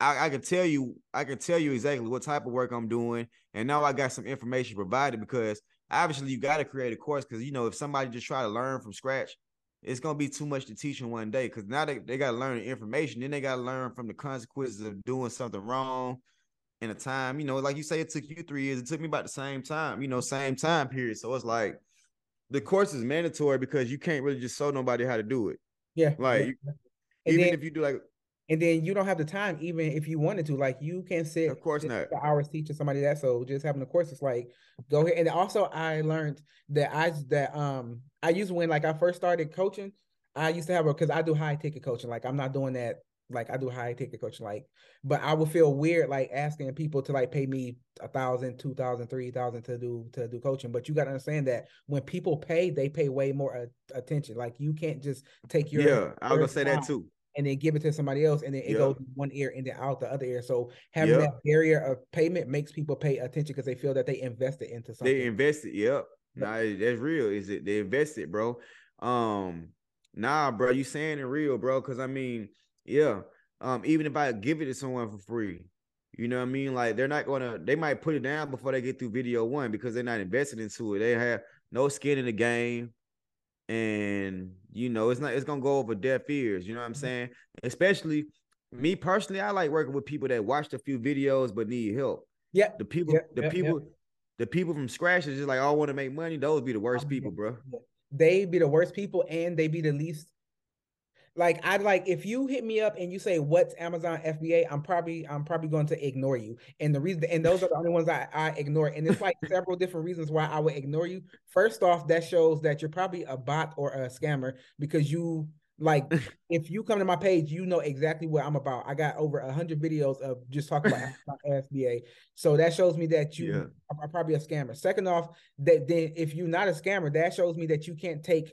can tell you exactly what type of work I'm doing. And now I got some information provided, because obviously, you got to create a course, because, you know, if somebody just try to learn from scratch, it's going to be too much to teach in one day, because now they got to learn the information. Then they got to learn from the consequences of doing something wrong in a time. You know, like you say, it took you 3 years. It took me about the same time, you know, same time period. So it's like the course is mandatory, because you can't really just show nobody how to do it. Yeah. Like, even if you do like... And then you don't have the time, even if you wanted to. Like, you can't sit, of course not, for hours teaching somebody that. So just having a course is like, go ahead. And also, I learned that I used to, when like I first started coaching, I used to have because I do high ticket coaching. Like, I'm not doing that. Like, I do high ticket coaching. Like, but I would feel weird like asking people to like pay me $1,000, $2,000, $3,000 to do coaching. But you got to understand that when people pay, they pay way more attention. Like, you can't just take your I was gonna say that too. And then give it to somebody else, and then it goes one ear and then out the other ear. So having that barrier of payment makes people pay attention, because they feel that they invested into something. They invested, Nah, that's real. Is it? They invested, bro. Nah, bro, you saying it real, bro. Because I mean, even if I give it to someone for free, you know what I mean? Like, they're not gonna. They might put it down before they get through video one, because they're not invested into it. They have no skin in the game. And you know, it's gonna go over deaf ears, you know what I'm saying? Especially me personally, I like working with people that watched a few videos but need help. The people from scratch is just like, I want to make money. Those be the worst people, bro. They be the worst people, and they be the least. Like, I'd like, if you hit me up and you say, what's Amazon FBA? I'm probably going to ignore you. And the reason, and those are the only ones I ignore. And it's like several different reasons why I would ignore you. First off, that shows that you're probably a bot or a scammer, because you, like, if you come to my page, you know exactly what I'm about. I got over 100 videos of just talking about Amazon FBA. So that shows me that you are probably a scammer. Second off, that then if you're not a scammer, that shows me that you can't take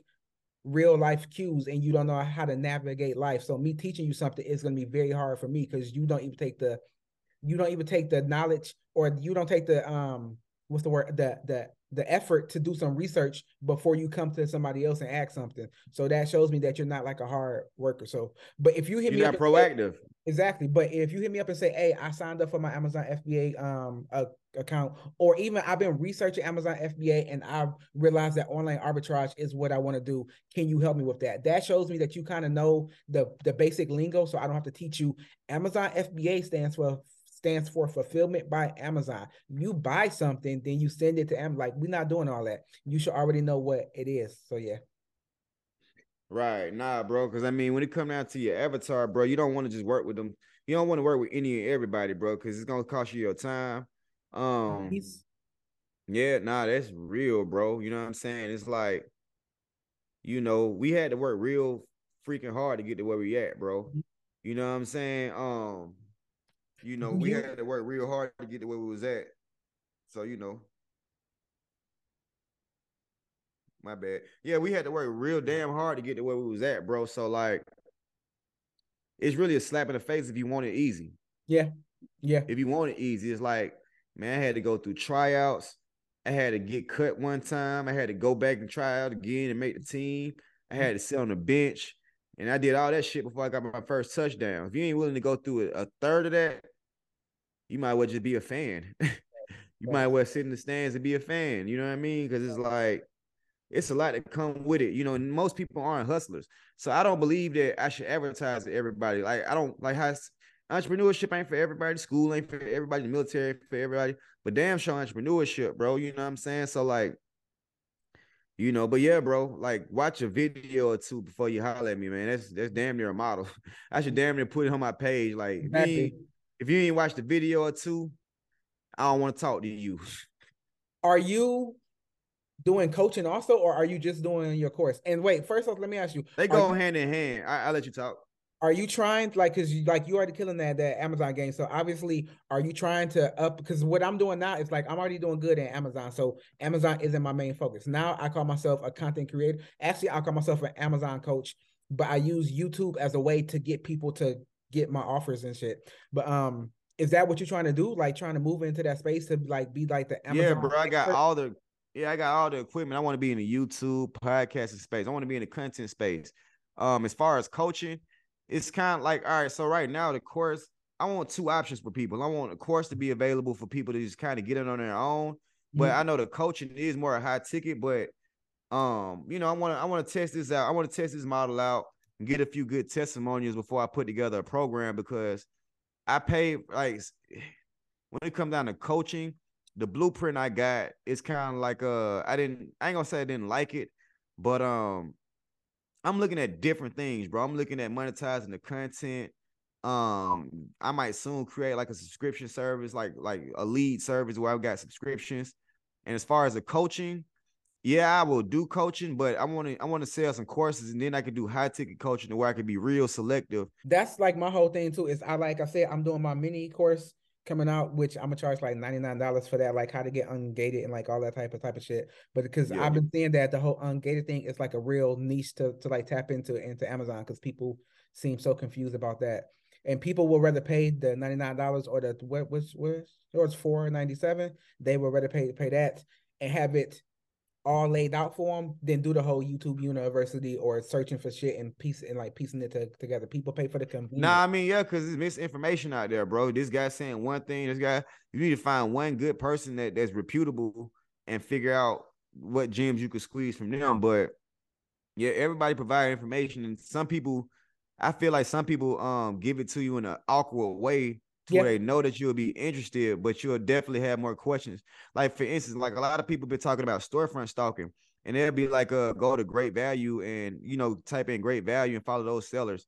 real life cues and you don't know how to navigate life. So me teaching you something is going to be very hard for me, because you don't even take the knowledge, or you don't take the the effort to do some research before you come to somebody else and ask something. So that shows me that you're not like a hard worker. So, but if you hit me up, you're not proactive. Exactly. But if you hit me up and say, hey, I signed up for my Amazon FBA account, or even I've been researching Amazon FBA and I've realized that online arbitrage is what I want to do. Can you help me with that? That shows me that you kind of know the basic lingo. So I don't have to teach you. Amazon FBA stands for Fulfillment by Amazon. You buy something, then you send it to Amazon. Like, we're not doing all that. You should already know what it is. So, yeah. Right. Nah, bro. Because, I mean, when it comes down to your avatar, bro, you don't want to just work with them. You don't want to work with any and everybody, bro, because it's going to cost you your time. Yeah, nah, that's real, bro. You know what I'm saying? It's like, you know, we had to work real freaking hard to get to where we at, bro. You know what I'm saying? You know, we had to work real hard to get to where we was at. So, you know. My bad. Yeah, we had to work real damn hard to get to where we was at, bro. So, like, it's really a slap in the face if you want it easy. Yeah, yeah. If you want it easy, it's like, man, I had to go through tryouts. I had to get cut one time. I had to go back and try out again and make the team. I had to sit on the bench. And I did all that shit before I got my first touchdown. If you ain't willing to go through a third of that, you might well just be a fan. You might well sit in the stands and be a fan. You know what I mean? Because it's like, it's a lot that come with it. You know, and most people aren't hustlers. So I don't believe that I should advertise to everybody. Like, I don't like how entrepreneurship ain't for everybody. School ain't for everybody. The military ain't for everybody. But damn sure entrepreneurship, bro. You know what I'm saying? So, like, you know, but yeah, bro, like, watch a video or two before you holler at me, man. That's damn near a model. I should damn near put it on my page. Like, if you ain't watched the video or two, I don't want to talk to you. Are you doing coaching also, or are you just doing your course? And wait, first off, let me ask you. They go hand in hand. I'll let you talk. Are you trying, like, because you already killing that Amazon game? So obviously, are you trying to up? Because what I'm doing now is like I'm already doing good at Amazon. So Amazon isn't my main focus. Now I call myself a content creator. Actually, I call myself an Amazon coach, but I use YouTube as a way to get people to get my offers and shit. But is that what you're trying to do? Like trying to move into that space to like be like the Amazon? Yeah, bro. I got all the equipment. I want to be in the YouTube podcasting space. I want to be in the content space. As far as coaching. It's kind of like, all right, so right now, the course, I want two options for people. I want a course to be available for people to just kind of get it on their own. But I know the coaching is more a high ticket, but, you know, I want to test this out. I want to test this model out and get a few good testimonials before I put together a program, because I pay, like, when it comes down to coaching, the blueprint I got is kind of like, I ain't gonna say I didn't like it, but, I'm looking at different things, bro. I'm looking at monetizing the content. I might soon create like a subscription service, like a lead service where I've got subscriptions. And as far as the coaching, yeah, I will do coaching, but I want to sell some courses, and then I can do high ticket coaching to where I can be real selective. That's like my whole thing too. Is like I said, I'm doing my mini course coming out, which I'm gonna charge like $99 for that, like how to get ungated and like all that type of shit. But because I've been seeing that the whole ungated thing is like a real niche to like tap into Amazon, because people seem so confused about that. And people will rather pay the $99 or the which was $4.97. They would rather pay that and have it all laid out for them than do the whole YouTube university or searching for shit and piecing it together. People pay for the convenience. Nah, I mean, yeah, because it's misinformation out there, bro. This guy's saying one thing. You need to find one good person that's reputable and figure out what gems you could squeeze from them. But yeah, everybody provide information, and some people, I feel like some people give it to you in an awkward way to where they know that you'll be interested, but you'll definitely have more questions. Like, for instance, like a lot of people been talking about storefront stalking, and they'll be like, go to Great Value and, you know, type in Great Value and follow those sellers.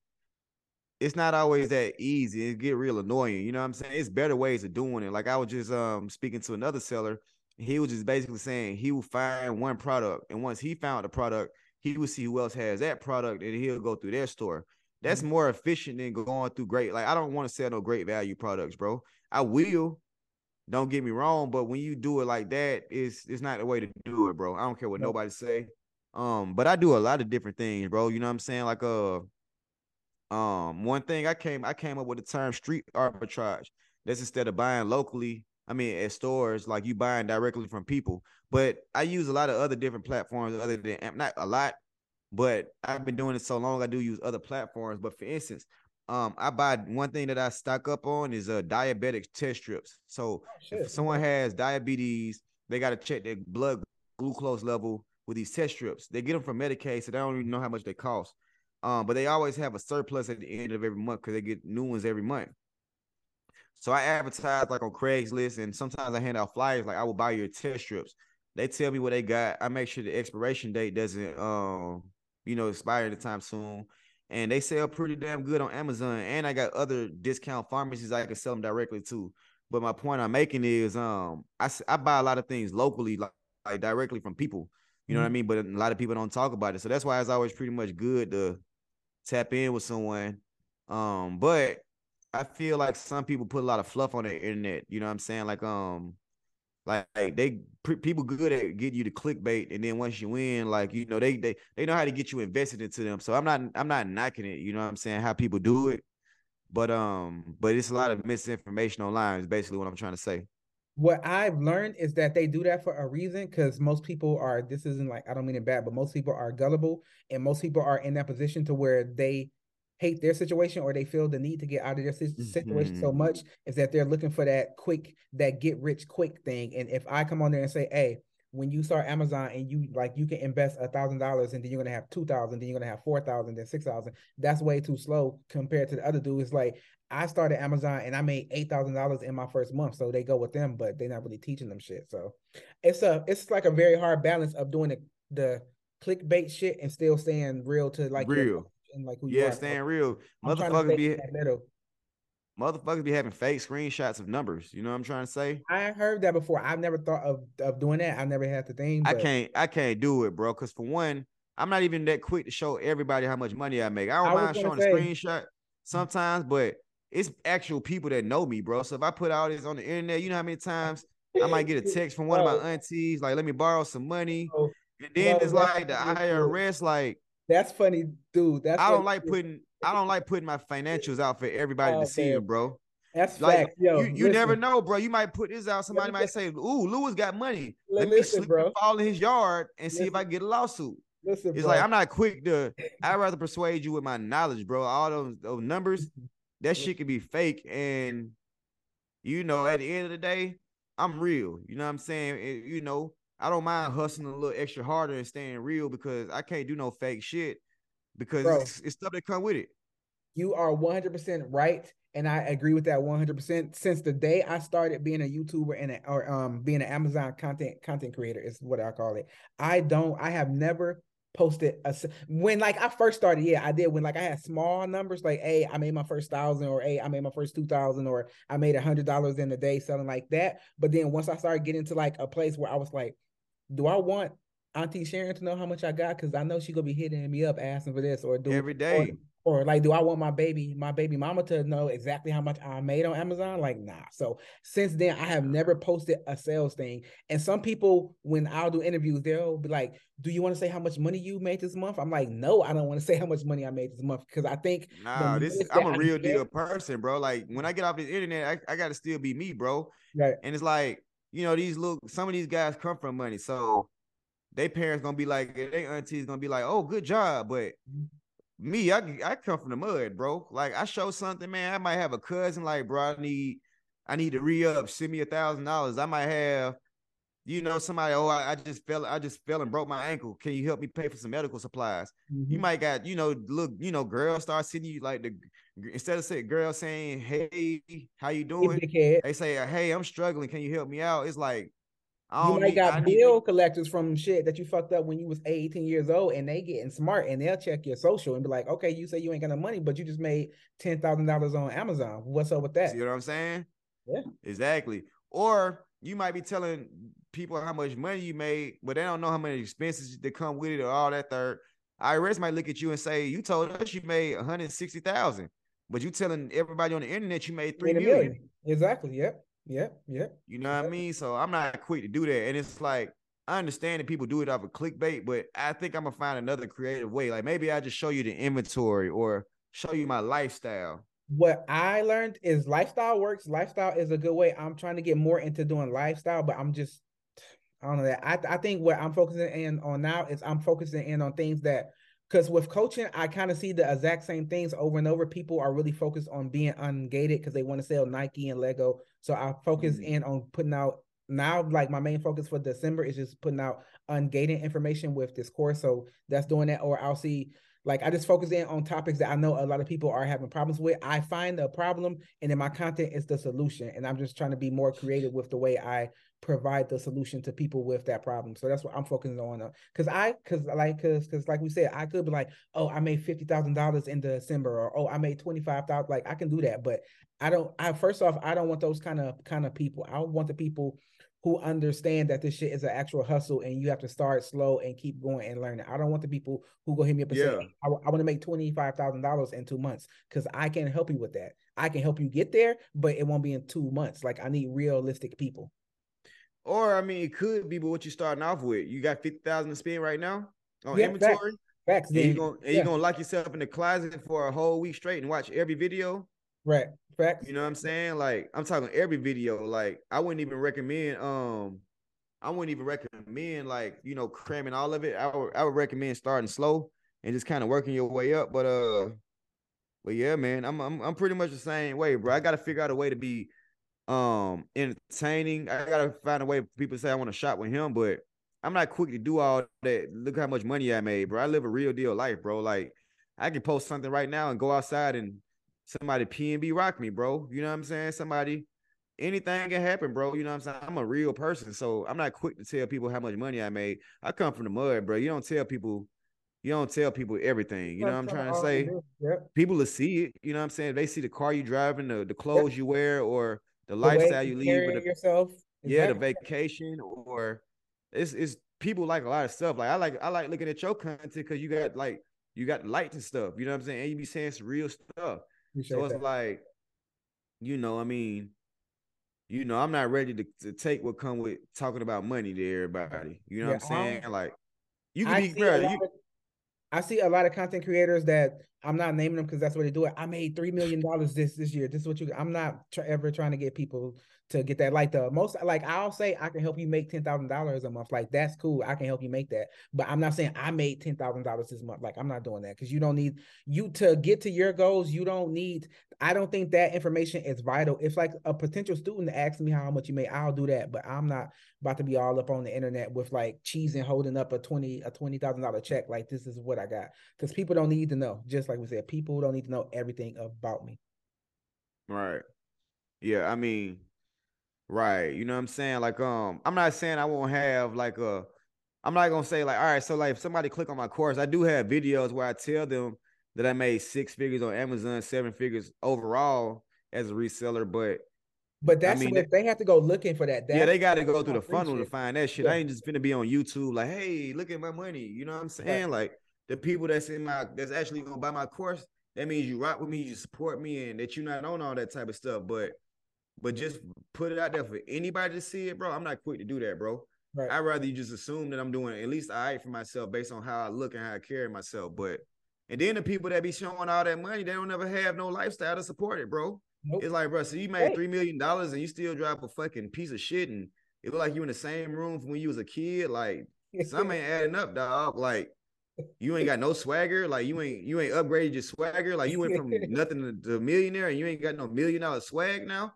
It's not always that easy. It get real annoying. You know what I'm saying? It's better ways of doing it. Like, I was just speaking to another seller. He was just basically saying he will find one product, and once he found a product, he will see who else has that product, and he'll go through their store. That's more efficient than going through Great. Like, I don't want to sell no Great Value products, bro. I will. Don't get me wrong, but when you do it like that, it's not the way to do it, bro. I don't care what nobody say. But I do a lot of different things, bro. You know what I'm saying? Like, one thing I came up with the term street arbitrage. That's instead of buying locally I mean, at stores, like you buying directly from people. But I use a lot of other different platforms other than, not a lot, but I've been doing it so long, I do use other platforms. But for instance, I buy one thing that I stock up on is diabetic test strips. So if someone has diabetes, they got to check their blood glucose level with these test strips. They get them from Medicaid, so they don't even know how much they cost. But they always have a surplus at the end of every month because they get new ones every month. So I advertise like on Craigslist, and sometimes I hand out flyers like, I will buy your test strips. They tell me what they got. I make sure the expiration date doesn't, expire anytime soon. And they sell pretty damn good on Amazon. And I got other discount pharmacies I can sell them directly to. But my point I'm making is I buy a lot of things locally, like directly from people. You know what I mean? But a lot of people don't talk about it. So that's why it's always pretty much good to tap in with someone. But I feel like some people put a lot of fluff on the internet. You know what I'm saying? Like people good at getting you to clickbait, and then once you win, they know how to get you invested into them. So I'm not knocking it. You know what I'm saying? How people do it, but it's a lot of misinformation online is basically what I'm trying to say. What I've learned is that they do that for a reason, because most people are, this isn't like, I don't mean it bad, but most people are gullible, and most people are in that position to where they hate their situation, or they feel the need to get out of their situation so much, is that they're looking for that quick, that get rich quick thing. And if I come on there and say, hey, when you start Amazon and you can invest $1,000, and then you're going to have 2,000, then you're going to have 4,000, then 6,000, that's way too slow compared to the other dude. It's like, I started Amazon and I made $8,000 in my first month. So they go with them, but they're not really teaching them shit. So it's like a very hard balance of doing the clickbait shit and still staying real to like real and like who you are. Yeah, staying real. Motherfuckers be having fake screenshots of numbers. You know what I'm trying to say? I heard that before. I've never thought of doing that. I never had the thing. But I can't do it, bro. Because for one, I'm not even that quick to show everybody how much money I make. I don't mind showing a screenshot sometimes, but it's actual people that know me, bro. So if I put all this on the internet, you know how many times I might get a text from one of my aunties, like, let me borrow some money. And then it's like the IRS, like. That's funny, dude. I don't like putting my financials out for everybody to see you, bro. That's like, fact. Yo, you never know, bro. You might put this out. Somebody might say, ooh, Lewis got money. Let me fall in his yard and see if I get a lawsuit. I'm not quick to, I'd rather persuade you with my knowledge, bro. All those numbers. That shit could be fake, and at the end of the day, I'm real. You know what I'm saying? I don't mind hustling a little extra harder and staying real, because I can't do no fake shit, because it's stuff that come with it. You are 100% right, and I agree with that 100%. Since the day I started being a YouTuber or being an Amazon content creator is what I call it. I have never posted when like I first started. Yeah, I did when like I had small numbers, like, hey, I made my first 1,000, or hey, I made my first 2,000, or I made $100 in a day, something like that. But then once I started getting to like a place where I was like, do I want Auntie Sharon to know how much I got? Because I know she's gonna be hitting me up asking for this, or do every day. Or like, do I want my baby mama to know exactly how much I made on Amazon? Like, nah. So since then, I have never posted a sales thing. And some people, when I'll do interviews, they'll be like, do you want to say how much money you made this month? I'm like, no, I don't want to say how much money I made this month, because I think. Nah, I'm a real deal person, bro. Like, when I get off the internet, I got to still be me, bro. Right. And it's like, some of these guys come from money. So their parents going to be like, their auntie's going to be like, oh, good job. But me, I come from the mud, bro. Like, I show something, man. I might have a cousin, like, bro, I need to re-up, send me $1,000. I might have, somebody, oh, I just fell and broke my ankle. Can you help me pay for some medical supplies? You might got, girls start sending you like instead of saying, hey, how you doing? They say, hey, I'm struggling. Can you help me out? It's like, you might got bill collectors from shit that you fucked up when you was 18 years old, and they getting smart, and they'll check your social and be like, okay, you say you ain't got no money, but you just made $10,000 on Amazon. What's up with that? See what I'm saying? Yeah. Exactly. Or you might be telling people how much money you made, but they don't know how many expenses that come with it or all that third. IRS might look at you and say, you told us you made $160,000, but you telling everybody on the internet you made $3 million. Exactly, yep. Yep. You know what I mean? So I'm not quick to do that. And it's like, I understand that people do it off of clickbait, but I think I'm going to find another creative way. Like, maybe I just show you the inventory or show you my lifestyle. what I learned is lifestyle works. Lifestyle is a good way. I'm trying to get more into doing lifestyle, but I'm just, I don't know that. I think what I'm focusing in on now is I'm focusing in on things that, because with coaching, I kind of see the exact same things over and over. People are really focused on being ungated because they want to sell Nike and Lego. So I focus in on putting out, now like my main focus for December is just putting out ungated information with this course. So that's doing that, or I'll see, like I just focus in on topics that I know a lot of people are having problems with. I find a problem and then my content is the solution. And I'm just trying to be more creative with the way I provide the solution to people with that problem. So that's what I'm focusing on. Cause like we said, I could be like, oh, I made $50,000 in December, or, oh, I made 25,000. Like I can do that, but I don't want those kind of people. I want the people who understand that this shit is an actual hustle and you have to start slow and keep going and learning. I don't want the people who go hit me up and say, I want to make $25,000 in 2 months, because I can't help you with that. I can help you get there, but it won't be in 2 months. Like I need realistic people. Or, I mean, it could be, but what you starting off with, you got $50,000 to spend right now on inventory. Facts, and you're going to lock yourself in the closet for a whole week straight and watch every video. Right. Facts. You know what I'm saying? Like I'm talking every video. Like I wouldn't even recommend like, you know, cramming all of it. I would recommend starting slow and just kind of working your way up. But yeah, man, I'm pretty much the same way, bro. I got to figure out a way to be entertaining. I got to find a way for people to say I want to shop with him, but I'm not quick to do all that. Look how much money I made, bro. I live a real deal life, bro. Like I can post something right now and go outside and somebody PNB rock me, bro. You know what I'm saying? Somebody, anything can happen, bro. You know what I'm saying? I'm a real person, so I'm not quick to tell people how much money I made. I come from the mud, bro. You don't tell people everything. You know what I'm trying to say? Yep. People will see it. You know what I'm saying? They see the car you driving, the clothes you wear, or the lifestyle you lead. The vacation, or it's people like a lot of stuff. Like I like looking at your content because you got lights and stuff. You know what I'm saying? And you be saying some real stuff. So it's like, you know, I mean, you know, I'm not ready to take what come with talking about money to everybody. You know what I'm saying? Like, you can be fair. I see a lot of content creators that I'm not naming them because that's what they do. I made $3 million this year. This is what you. I'm not ever trying to get people to get that. Like the most, like I'll say, I can help you make $10,000 a month. Like that's cool. I can help you make that. But I'm not saying I made $10,000 this month. Like I'm not doing that because you don't need you to get to your goals. You don't need. I don't think that information is vital. If like a potential student asks me how much you made, I'll do that. But I'm not about to be all up on the internet with like cheese and holding up a $20,000 check. Like this is what I got, because people don't need to know. Just like we said, people don't need to know everything about me. Right. Yeah. I mean, right. You know what I'm saying? Like, I'm not saying I won't have like I'm not going to say like, all right, so like if somebody click on my course, I do have videos where I tell them that I made 6 figures on Amazon, 7 figures overall as a reseller. But that's, I mean, if they have to go looking for that. Yeah, they got to go through the funnel to find that shit. Yeah. I ain't just finna be on YouTube like, hey, look at my money. You know what I'm saying? Right. Like the people that's actually going to buy my course, that means you rock with me, you support me, and that you're not on all that type of stuff. But just put it out there for anybody to see it, bro. I'm not quick to do that, bro. Right. I'd rather you just assume that I'm doing at least all right for myself based on how I look and how I carry myself. And then the people that be showing all that money, they don't ever have no lifestyle to support it, bro. Nope. It's like, bro, so you made $3 million and you still drive a fucking piece of shit and it look like you in the same room from when you was a kid. Like, some ain't adding up, dog. Like, you ain't got no swagger. Like, you ain't upgraded your swagger. Like, you went from nothing to millionaire and you ain't got no $1 million swag now.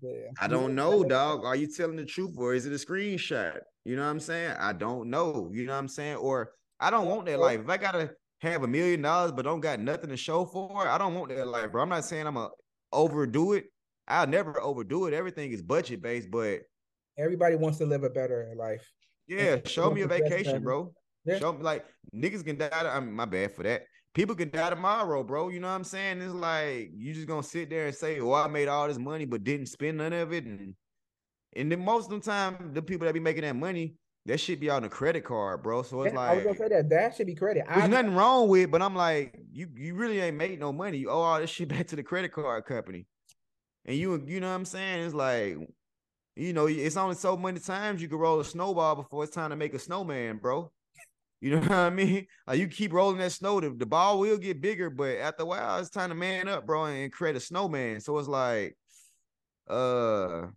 Yeah. I don't know, dog. Are you telling the truth or is it a screenshot? You know what I'm saying? I don't know. You know what I'm saying? Or I don't want that life. If I got to have $1 million but don't got nothing to show for it, I don't want that life, bro. I'm not saying I'm going to overdo it. I'll never overdo it. Everything is budget based, but everybody wants to live a better life. Yeah, show me a vacation, bro. Yeah. Show me, like, niggas can die. I mean, my bad for that. People can die tomorrow, bro. You know what I'm saying? It's like you just gonna sit there and say, "Oh, I made all this money, but didn't spend none of it." And then most of the time, the people that be making that money, that shit be on a credit card, bro. So it's like I was gonna say that should be credit. There's nothing wrong with it, but I'm like, you really ain't made no money. You owe all this shit back to the credit card company. And you know what I'm saying? It's like, you know, it's only so many times you can roll a snowball before it's time to make a snowman, bro. You know what I mean? Like, you keep rolling that snow, the ball will get bigger, but after a while, it's time to man up, bro, and create a snowman. So it's like, that's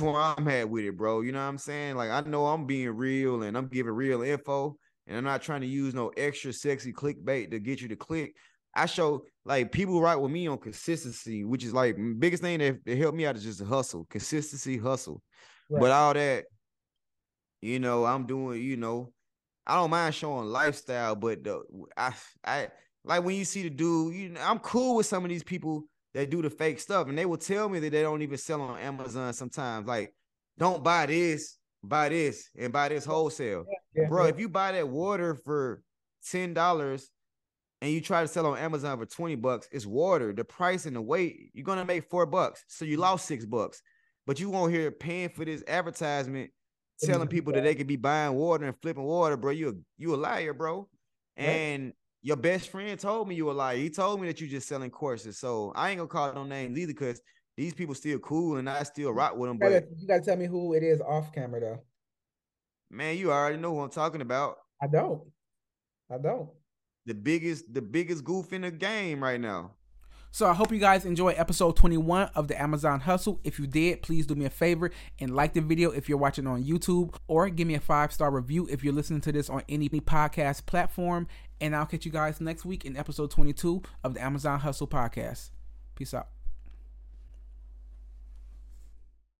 where I'm at with it, bro. You know what I'm saying? Like, I know I'm being real and I'm giving real info, and I'm not trying to use no extra sexy clickbait to get you to click. I show, like, people write with me on consistency, which is like biggest thing that helped me out is just hustle, consistency, hustle. Right. But all that, you know, I'm doing, you know, I don't mind showing lifestyle, but I like when you see the dude, you know, I'm cool with some of these people that do the fake stuff, and they will tell me that they don't even sell on Amazon sometimes. Like, don't buy this, and buy this wholesale. Yeah, bro, if you buy that water for $10 and you try to sell on Amazon for $20, it's water. The price and the weight, you're going to make $4. So you lost $6, but you won't hear paying for this advertisement telling people that they could be buying water and flipping water, bro. You a liar, bro. And right. Your best friend told me you a liar. He told me that you just selling courses. So I ain't gonna call no names either, because these people still cool and I still rock with them. But you gotta tell me who it is off camera, though. Man, you already know who I'm talking about. I don't. The biggest goof in the game right now. So I hope you guys enjoy episode 21 of the Amazon Hustle. If you did, please do me a favor and like the video if you're watching on YouTube, or give me a 5-star review if you're listening to this on any podcast platform. And I'll catch you guys next week in episode 22 of the Amazon Hustle Podcast. Peace out.